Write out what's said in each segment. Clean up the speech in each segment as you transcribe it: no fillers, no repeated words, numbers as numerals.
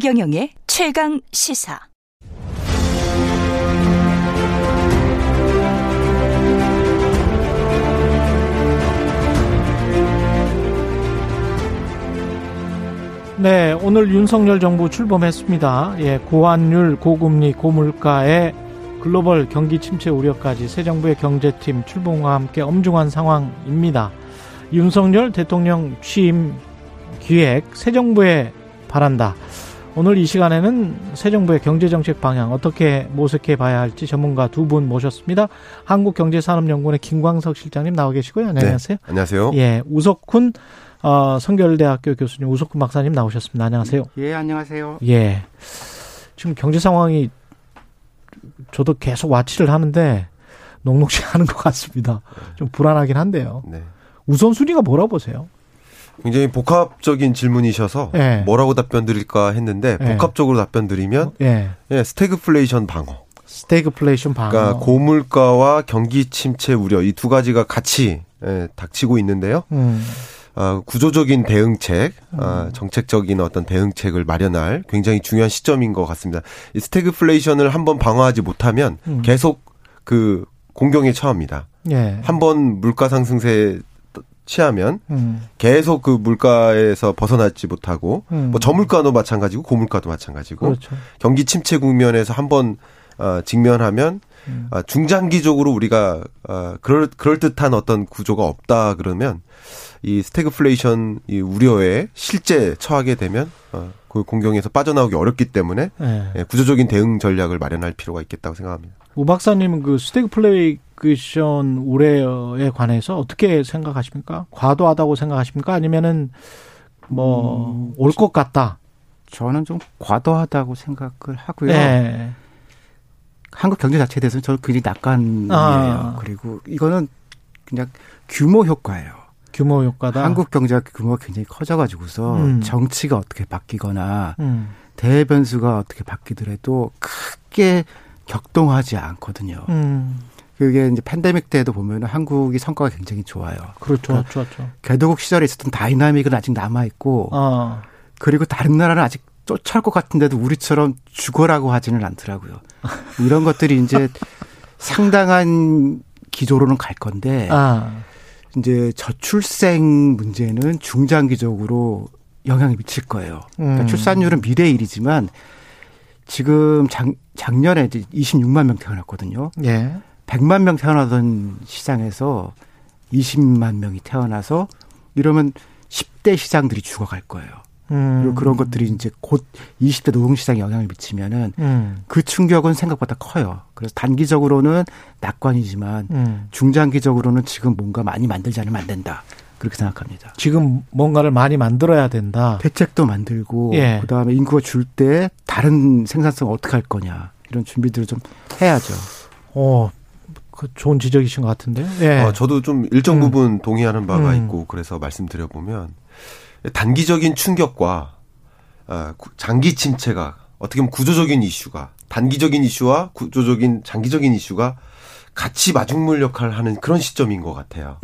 최경영의 최강 시사. 네, 오늘 윤석열 정부 출범했습니다. 예, 고환율, 고금리, 고물가에 글로벌 경기 침체 우려까지 새 정부의 경제팀 출범과 함께 엄중한 상황입니다. 윤석열 대통령 취임 기획, 새 정부에 바란다. 오늘 이 시간에는 새 정부의 경제정책 방향 어떻게 모색해 봐야 할지 전문가 두 분 모셨습니다. 한국경제산업연구원의 김광석 실장님 나와 계시고요. 안녕하세요. 네, 안녕하세요. 예, 우석훈 성결대학교 교수님, 우석훈 박사님 나오셨습니다. 안녕하세요. 예, 안녕하세요. 예. 지금 경제 상황이 저도 계속 와치를 하는데 녹록지 않은 것 같습니다. 좀 불안하긴 한데요. 네. 우선순위가 뭐라고 보세요? 굉장히 복합적인 질문이셔서 예. 뭐라고 답변 드릴까 했는데 복합적으로 답변 드리면 예, 스태그플레이션 방어. 스태그플레이션 방어. 그러니까 고물가와 경기 침체 우려 이 두 가지가 같이 예, 닥치고 있는데요. 구조적인 대응책, 정책적인 어떤 대응책을 마련할 굉장히 중요한 시점인 것 같습니다. 이 스태그플레이션을 한번 방어하지 못하면 계속 그 공경에 처합니다. 예. 한번 물가 상승세에 취하면 계속 그 물가에서 벗어나지 못하고 뭐 저물가도 마찬가지고 고물가도 마찬가지고 그렇죠. 경기 침체 국면에서 한번 직면하면 중장기적으로 우리가 그럴듯한 어떤 구조가 없다 그러면 이 스태그플레이션 이 우려에 실제 처하게 되면 그 공경에서 빠져나오기 어렵기 때문에 네. 구조적인 대응 전략을 마련할 필요가 있겠다고 생각합니다. 우 박사님은 그 스태그플레이션 우려에 관해서 어떻게 생각하십니까? 과도하다고 생각하십니까? 아니면은 뭐 올 것 같다? 저는 좀 과도하다고 생각을 하고요. 네. 한국 경제 자체에 대해서는 저는 굉장히 낙관이에요. 그리고 이거는 그냥 규모 효과예요. 규모 효과다. 한국 경제가 규모가 굉장히 커져가지고서 정치가 어떻게 바뀌거나 대변수가 어떻게 바뀌더라도 크게 격동하지 않거든요. 그게 이제 팬데믹 때도 보면 한국이 성과가 굉장히 좋아요. 그렇죠. 그러니까 좋았죠. 개도국 시절에 있었던 다이나믹은 아직 남아있고 그리고 다른 나라는 아직 쫓아올 것 같은데도 우리처럼 죽어라고 하지는 않더라고요. 이런 것들이 이제 상당한 기조로는 갈 건데 이제 저출생 문제는 중장기적으로 영향이 미칠 거예요. 그러니까 출산율은 미래 일이지만 지금 작년에 이제 26만 명 태어났거든요. 예. 100만 명 태어나던 시장에서 20만 명이 태어나서 이러면 10대 시장들이 죽어갈 거예요. 그리고 그런 것들이 이제 곧 20대 노동시장에 영향을 미치면은 그 충격은 생각보다 커요. 그래서 단기적으로는 낙관이지만 중장기적으로는 지금 뭔가 많이 만들지 않으면 안 된다. 그렇게 생각합니다. 지금 뭔가를 많이 만들어야 된다. 대책도 만들고 예. 그다음에 인구가 줄 때 다른 생산성을 어떻게 할 거냐. 이런 준비들을 좀 해야죠. 좋은 지적이신 것 같은데요. 예. 저도 좀 일정 부분 동의하는 바가 있고 그래서 말씀드려보면 단기적인 충격과 장기 침체가 어떻게 보면 구조적인 이슈가 단기적인 이슈와 구조적인 장기적인 이슈가 같이 마중물 역할을 하는 그런 시점인 것 같아요.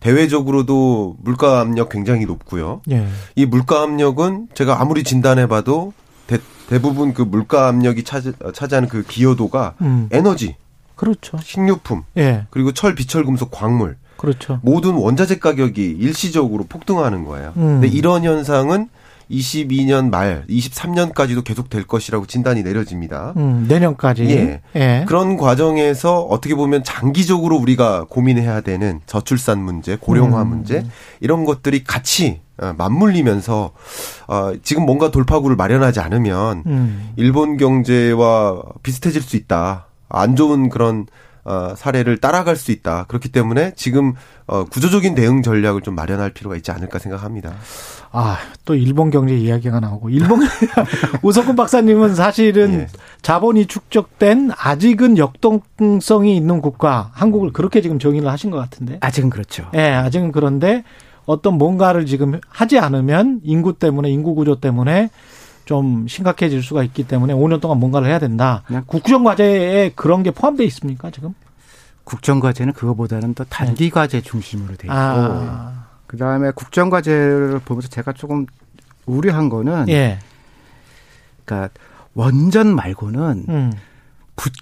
대외적으로도 물가 압력 굉장히 높고요. 예. 이 물가 압력은 제가 아무리 진단해봐도 대부분 그 물가 압력이 차지하는 그 기여도가 에너지, 그렇죠. 식료품, 예. 그리고 철, 비철, 금속, 광물. 그렇죠. 모든 원자재 가격이 일시적으로 폭등하는 거예요. 근데 이런 현상은 22년 말, 23년까지도 계속될 것이라고 진단이 내려집니다. 내년까지. 예. 예. 그런 과정에서 어떻게 보면 장기적으로 우리가 고민해야 되는 저출산 문제, 고령화 문제 이런 것들이 같이 맞물리면서 지금 뭔가 돌파구를 마련하지 않으면 일본 경제와 비슷해질 수 있다. 안 좋은 그런 사례를 따라갈 수 있다. 그렇기 때문에 지금 구조적인 대응 전략을 좀 마련할 필요가 있지 않을까 생각합니다. 또 일본 경제 이야기가 나오고 우석훈 박사님은 사실은 예. 자본이 축적된 아직은 역동성이 있는 국가 한국을 그렇게 지금 정의를 하신 것 같은데. 아직은 그렇죠. 예, 아직은 그런데 어떤 뭔가를 지금 하지 않으면 인구 때문에 인구 구조 때문에 좀 심각해질 수가 있기 때문에 5년 동안 뭔가를 해야 된다. 국정과제에 그런 게 포함되어 있습니까 지금? 국정과제는 그거보다는 더 단기과제 중심으로 돼 있고 그다음에 국정과제를 보면서 제가 조금 우려한 거는 그러니까 원전 말고는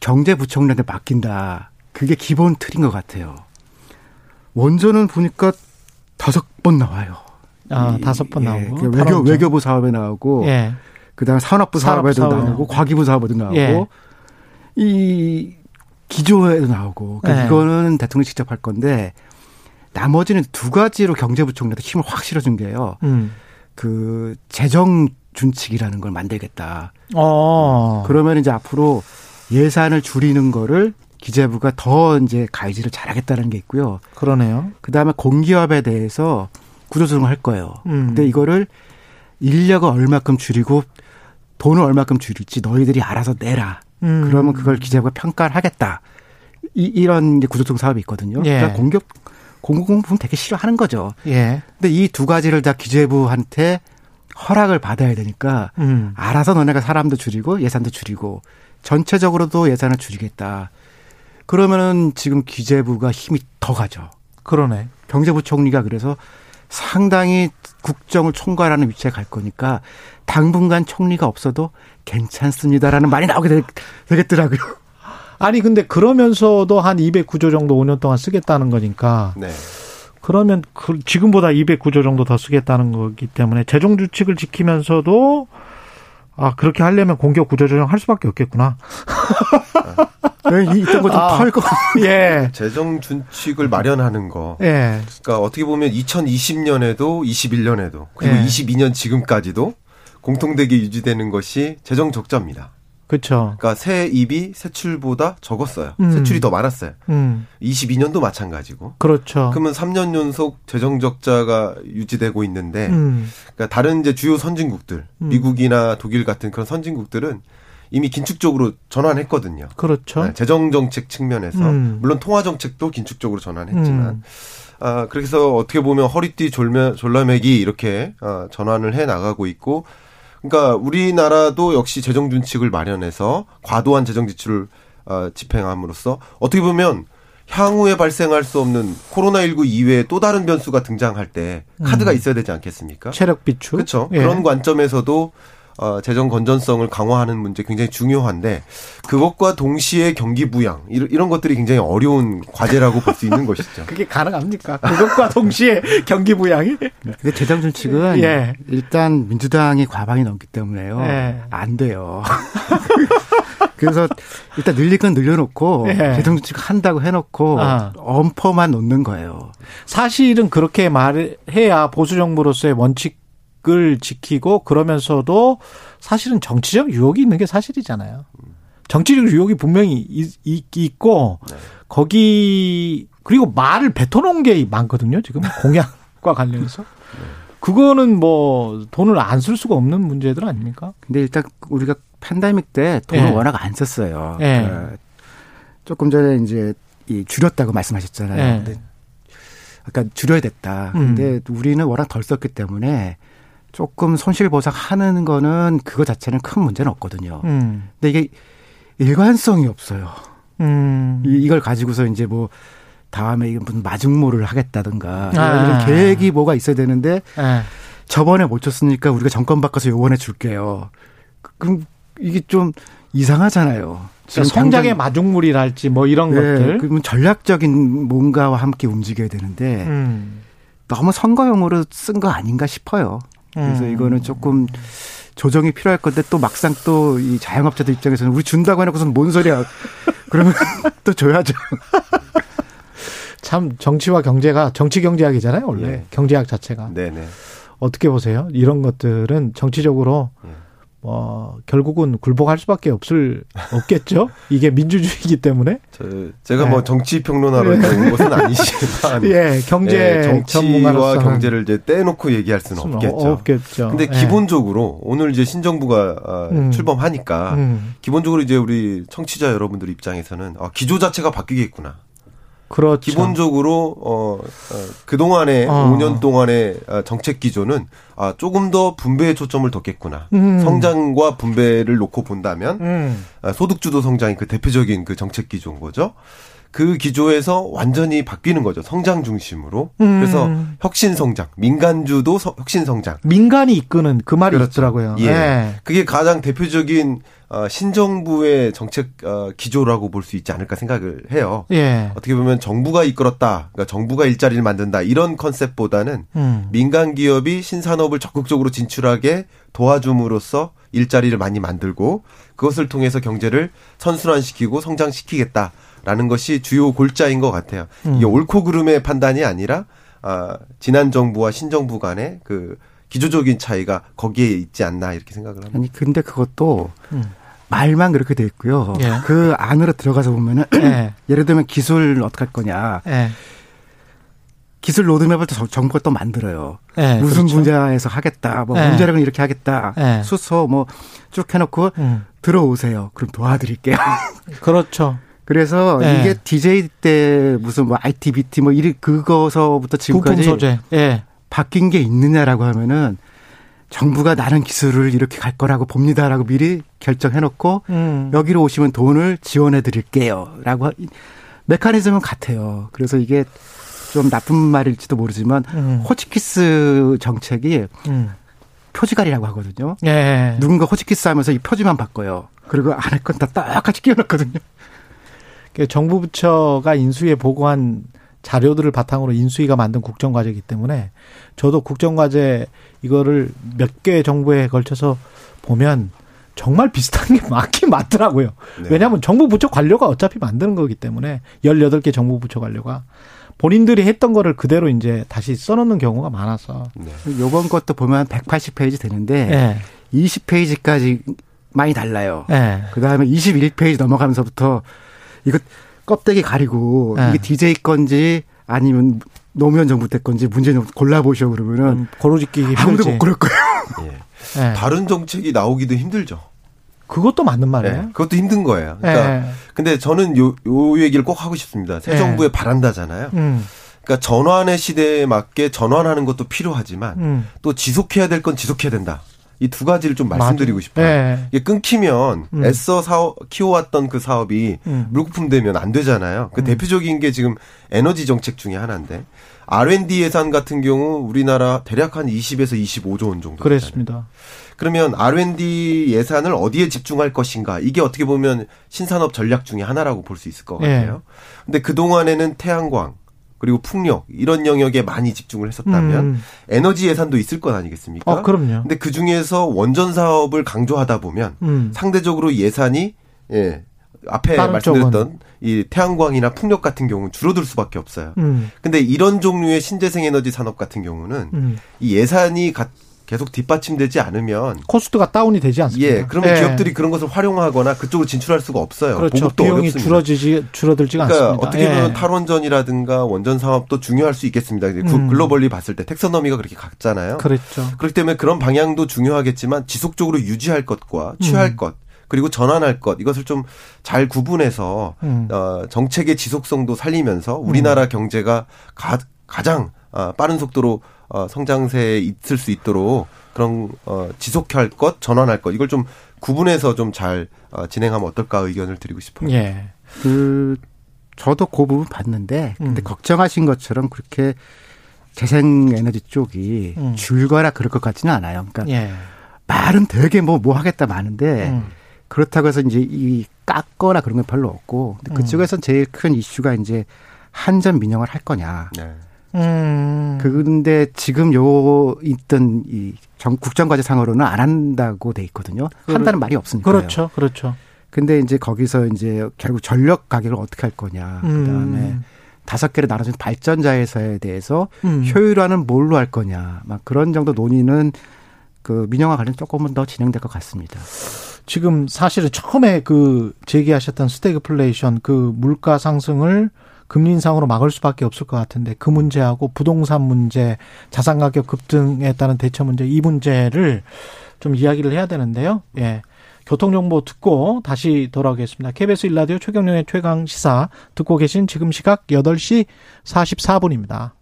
경제부총리한테 맡긴다. 그게 기본 틀인 것 같아요. 원전은 보니까 5번 나와요. 아, 5번 나오고. 예, 외교부 사업에 나오고, 예. 그다음 산업부 사업에도 나오고, 과기부 사업에도 나오고, 예. 이 기조에도 나오고. 그러니까 예. 이거는 대통령이 직접 할 건데, 나머지는 두 가지로 경제부총리한테 힘을 확 실어준 게요. 그 재정 준칙이라는 걸 만들겠다. 그러면 이제 앞으로 예산을 줄이는 거를 기재부가 더 이제 가이드를 잘하겠다는 게 있고요. 그러네요. 그다음에 공기업에 대해서 구조조정을 할 거예요. 근데 이거를 인력을 얼마큼 줄이고 돈을 얼마큼 줄일지 너희들이 알아서 내라. 그러면 그걸 기재부가 평가를 하겠다. 이런 이제 구조조정 사업이 있거든요. 예. 그러니까 공기업 공공부문 되게 싫어하는 거죠. 예. 근데 이 두 가지를 다 기재부한테 허락을 받아야 되니까 알아서 너네가 사람도 줄이고 예산도 줄이고 전체적으로도 예산을 줄이겠다. 그러면은 지금 기재부가 힘이 더 가죠. 그러네. 경제부총리가 그래서 상당히 국정을 총괄하는 위치에 갈 거니까 당분간 총리가 없어도 괜찮습니다라는 말이 나오게 되겠더라고요. 아니 근데 그러면서도 한 209조 정도 5년 동안 쓰겠다는 거니까. 네. 그러면 그 지금보다 209조 정도 더 쓰겠다는 거기 때문에 재정 규칙을 지키면서도 아 그렇게 하려면 공격 구조 조정할 수밖에 없겠구나. 이딴 거 좀 털 거. 예. 재정 준칙을 마련하는 거. 예. 그러니까 어떻게 보면 2020년에도 21년에도 그리고 예. 22년 지금까지도 공통되게 유지되는 것이 재정 적자입니다. 그렇죠. 그러니까 세입이 세출보다 적었어요. 세출이 더 많았어요. 22년도 마찬가지고. 그렇죠. 그러면 3년 연속 재정 적자가 유지되고 있는데, 그러니까 다른 이제 주요 선진국들, 미국이나 독일 같은 그런 선진국들은 이미 긴축적으로 전환했거든요. 그렇죠. 네, 재정 정책 측면에서 물론 통화 정책도 긴축적으로 전환했지만, 아 그래서 어떻게 보면 허리띠 졸라매기 이렇게 전환을 해 나가고 있고. 그러니까 우리나라도 역시 재정 준칙을 마련해서 과도한 재정 지출을 집행함으로써 어떻게 보면 향후에 발생할 수 없는 코로나19 이외에 또 다른 변수가 등장할 때 카드가 있어야 되지 않겠습니까? 체력 비축. 그렇죠. 예. 그런 관점에서도 재정 건전성을 강화하는 문제 굉장히 중요한데 그것과 동시에 경기 부양 이런 것들이 굉장히 어려운 과제라고 볼 수 있는 것이죠. 그게 가능합니까? 그것과 동시에 경기 부양이? 근데 재정 준칙은 예. 일단 민주당이 과반이 넘기 때문에요. 예. 안 돼요. 그래서 일단 늘릴 건 늘려놓고 예. 재정 준칙 한다고 해놓고 엄포만 놓는 거예요. 사실은 그렇게 말해야 보수 정부로서의 원칙. 을 지키고 그러면서도 사실은 정치적 유혹이 있는 게 사실이잖아요. 정치적 유혹이 분명히 있고 네. 거기 그리고 말을 뱉어놓은 게 많거든요. 지금 공약과 관련해서. 네. 그거는 뭐 돈을 안 쓸 수가 없는 문제들 아닙니까? 근데 일단 우리가 팬데믹 때 돈을 네. 워낙 안 썼어요. 네. 조금 전에 이제 줄였다고 말씀하셨잖아요. 네. 근데 아까 줄여야 됐다. 근데 우리는 워낙 덜 썼기 때문에 조금 손실보상하는 거는 그거 자체는 큰 문제는 없거든요. 근데 이게 일관성이 없어요. 이걸 가지고서 이제 뭐 다음에 무슨 마중모를 하겠다든가 이런 계획이 뭐가 있어야 되는데 저번에 못 줬으니까 우리가 정권 바꿔서 요번에 줄게요. 그럼 이게 좀 이상하잖아요. 그러니까 성장의 마중물이랄지 뭐 이런 네, 것들. 그러면 전략적인 뭔가와 함께 움직여야 되는데 너무 선거용으로 쓴 거 아닌가 싶어요. 그래서 이거는 조금 조정이 필요할 건데 또 막상 또 이 자영업자들 입장에서는 우리 준다고 해놓고서는 뭔 소리야. 그러면 또 줘야죠. 참 정치와 경제가 정치 경제학이잖아요. 원래 네. 경제학 자체가. 네네. 어떻게 보세요? 이런 것들은 정치적으로 결국은 굴복할 수밖에 없겠죠. 이게 민주주의이기 때문에. 제가 네. 뭐 정치 평론하러 온 네. 것은 아니지만, 예, 경제 예, 정치와 경제를 이제 떼놓고 얘기할 수는 없겠죠. 근데 기본적으로 예. 오늘 이제 신정부가 출범하니까 기본적으로 이제 우리 청취자 여러분들 입장에서는 기조 자체가 바뀌겠구나. 그렇죠. 기본적으로 그동안의 5년 동안의 정책 기조는 조금 더 분배에 초점을 뒀겠구나. 성장과 분배를 놓고 본다면 소득주도 성장이 그 대표적인 그 정책 기조인 거죠. 그 기조에서 완전히 바뀌는 거죠. 성장 중심으로. 그래서 혁신성장, 민간주도 혁신성장. 민간이 이끄는 그 말이 그렇죠. 있더라고요. 예. 예. 그게 가장 대표적인 신정부의 정책 기조라고 볼 수 있지 않을까 생각을 해요. 예. 어떻게 보면 정부가 이끌었다, 그러니까 정부가 일자리를 만든다 이런 컨셉보다는 민간 기업이 신산업을 적극적으로 진출하게 도와줌으로써 일자리를 많이 만들고 그것을 통해서 경제를 선순환시키고 성장시키겠다라는 것이 주요 골자인 것 같아요. 이게 옳고 그름의 판단이 아니라 지난 정부와 신정부 간의 그 기조적인 차이가 거기에 있지 않나 이렇게 생각을 합니다. 아니 근데 그것도 말만 그렇게 돼 있고요. 예. 그 안으로 들어가서 보면은 예. 예를 들면 기술 어떻게 할 거냐. 예. 기술 로드맵을 또 정부가 또 만들어요. 예, 무슨 그렇죠. 분야에서 하겠다. 뭐 예. 문제력은 이렇게 하겠다. 예. 수소 뭐 쭉 해놓고 들어오세요. 그럼 도와드릴게요. 그렇죠. 그래서 예. 이게 DJ 때 무슨 뭐 IT, BT 뭐 이리 그거서부터 지금까지 부품 소재. 예. 바뀐 게 있느냐라고 하면은 정부가 나는 기술을 이렇게 갈 거라고 봅니다라고 미리 결정해놓고 여기로 오시면 돈을 지원해 드릴게요라고 메커니즘은 같아요. 그래서 이게 좀 나쁜 말일지도 모르지만 호치키스 정책이 표지갈이라고 하거든요. 예. 누군가 호치키스 하면서 이 표지만 바꿔요. 그리고 안에 건 다 똑같이 끼워놨거든요. 그러니까 정부 부처가 인수위에 보고한 자료들을 바탕으로 인수위가 만든 국정과제이기 때문에 저도 국정과제 이거를 몇 개 정부에 걸쳐서 보면 정말 비슷한 게 많긴 많더라고요. 네. 왜냐하면 정부 부처 관료가 어차피 만드는 거기 때문에 18개 정부 부처 관료가 본인들이 했던 거를 그대로 이제 다시 써놓는 경우가 많아서. 네. 이번 것도 보면 180페이지 되는데 네. 20페이지까지 많이 달라요. 네. 그다음에 21페이지 넘어가면서부터 이거 껍데기 가리고 네. 이게 DJ 건지 아니면 노무현 정부 때 건지 문재인 정부 골라보셔 그러면은 고로짓기 힘들지. 아무도 못 고를 거예요. 예. 네. 다른 정책이 나오기도 힘들죠. 그것도 맞는 말이에요. 네. 그것도 힘든 거예요. 그러니까 네. 근데 저는 요 얘기를 꼭 하고 싶습니다. 새 정부에 네. 바란다잖아요. 그러니까 전환의 시대에 맞게 전환하는 것도 필요하지만 또 지속해야 될 건 지속해야 된다. 이 두 가지를 좀 말씀드리고 맞아. 싶어요. 네. 이게 끊기면 애써 키워왔던 그 사업이 물거품되면 안 되잖아요. 그 대표적인 게 지금 에너지 정책 중에 하나인데 R&D 예산 같은 경우 우리나라 대략 한 20에서 25조 원 정도. 그렇습니다. 그러면 R&D 예산을 어디에 집중할 것인가. 이게 어떻게 보면 신산업 전략 중에 하나라고 볼 수 있을 것 같아요. 그런데 네. 그동안에는 태양광. 그리고 풍력 이런 영역에 많이 집중을 했었다면 에너지 예산도 있을 것 아니겠습니까? 그럼요. 근데 그중에서 원전 사업을 강조하다 보면 상대적으로 예산이 예, 앞에 말씀드렸던 쪽은. 이 태양광이나 풍력 같은 경우는 줄어들 수밖에 없어요. 근데 이런 종류의 신재생 에너지 산업 같은 경우는 이 예산이 계속 뒷받침되지 않으면 코스트가 다운이 되지 않습니까? 예, 그러면 예. 기업들이 그런 것을 활용하거나 그쪽으로 진출할 수가 없어요. 그렇죠. 보급도 비용이 어렵습니다. 줄어들지가 그러니까 않습니다. 어떻게 보면 예. 탈원전이라든가 원전 사업도 중요할 수 있겠습니다. 글로벌리 봤을 때 텍서너미가 그렇게 같잖아요. 그렇죠. 그렇기 때문에 그런 방향도 중요하겠지만 지속적으로 유지할 것과 취할 것 그리고 전환할 것 이것을 좀 잘 구분해서 정책의 지속성도 살리면서 우리나라 경제가 가장 빠른 속도로 성장세에 있을 수 있도록 그런 지속할 것, 전환할 것 이걸 좀 구분해서 좀 잘 진행하면 어떨까 의견을 드리고 싶어요. 예. 저도 그 부분 봤는데 근데 걱정하신 것처럼 그렇게 재생에너지 쪽이 줄거나 그럴 것 같지는 않아요. 그러니까 예. 말은 되게 뭐 하겠다 많은데 그렇다고 해서 이제 이 깎거나 그런 건 별로 없고 근데 그쪽에서는 제일 큰 이슈가 이제 한전 민영을 할 거냐. 네. 그런데 지금 있던 이 국정과제상으로는 안 한다고 돼 있거든요. 한다는 말이 없으니까요. 그렇죠, 그렇죠. 근데 이제 거기서 이제 결국 전력 가격을 어떻게 할 거냐. 그다음에 5개를 나눠진 발전자 회사에 대해서 효율화는 뭘로 할 거냐. 막 그런 정도 논의는 그 민영화 관련 조금은 더 진행될 것 같습니다. 지금 사실은 처음에 그 제기하셨던 스태그플레이션 그 물가 상승을 금리 인상으로 막을 수밖에 없을 것 같은데 그 문제하고 부동산 문제, 자산 가격 급등에 따른 대처 문제 이 문제를 좀 이야기를 해야 되는데요. 예. 교통정보 듣고 다시 돌아오겠습니다. KBS 1라디오 최경영의 최강시사 듣고 계신 지금 시각 8시 44분입니다.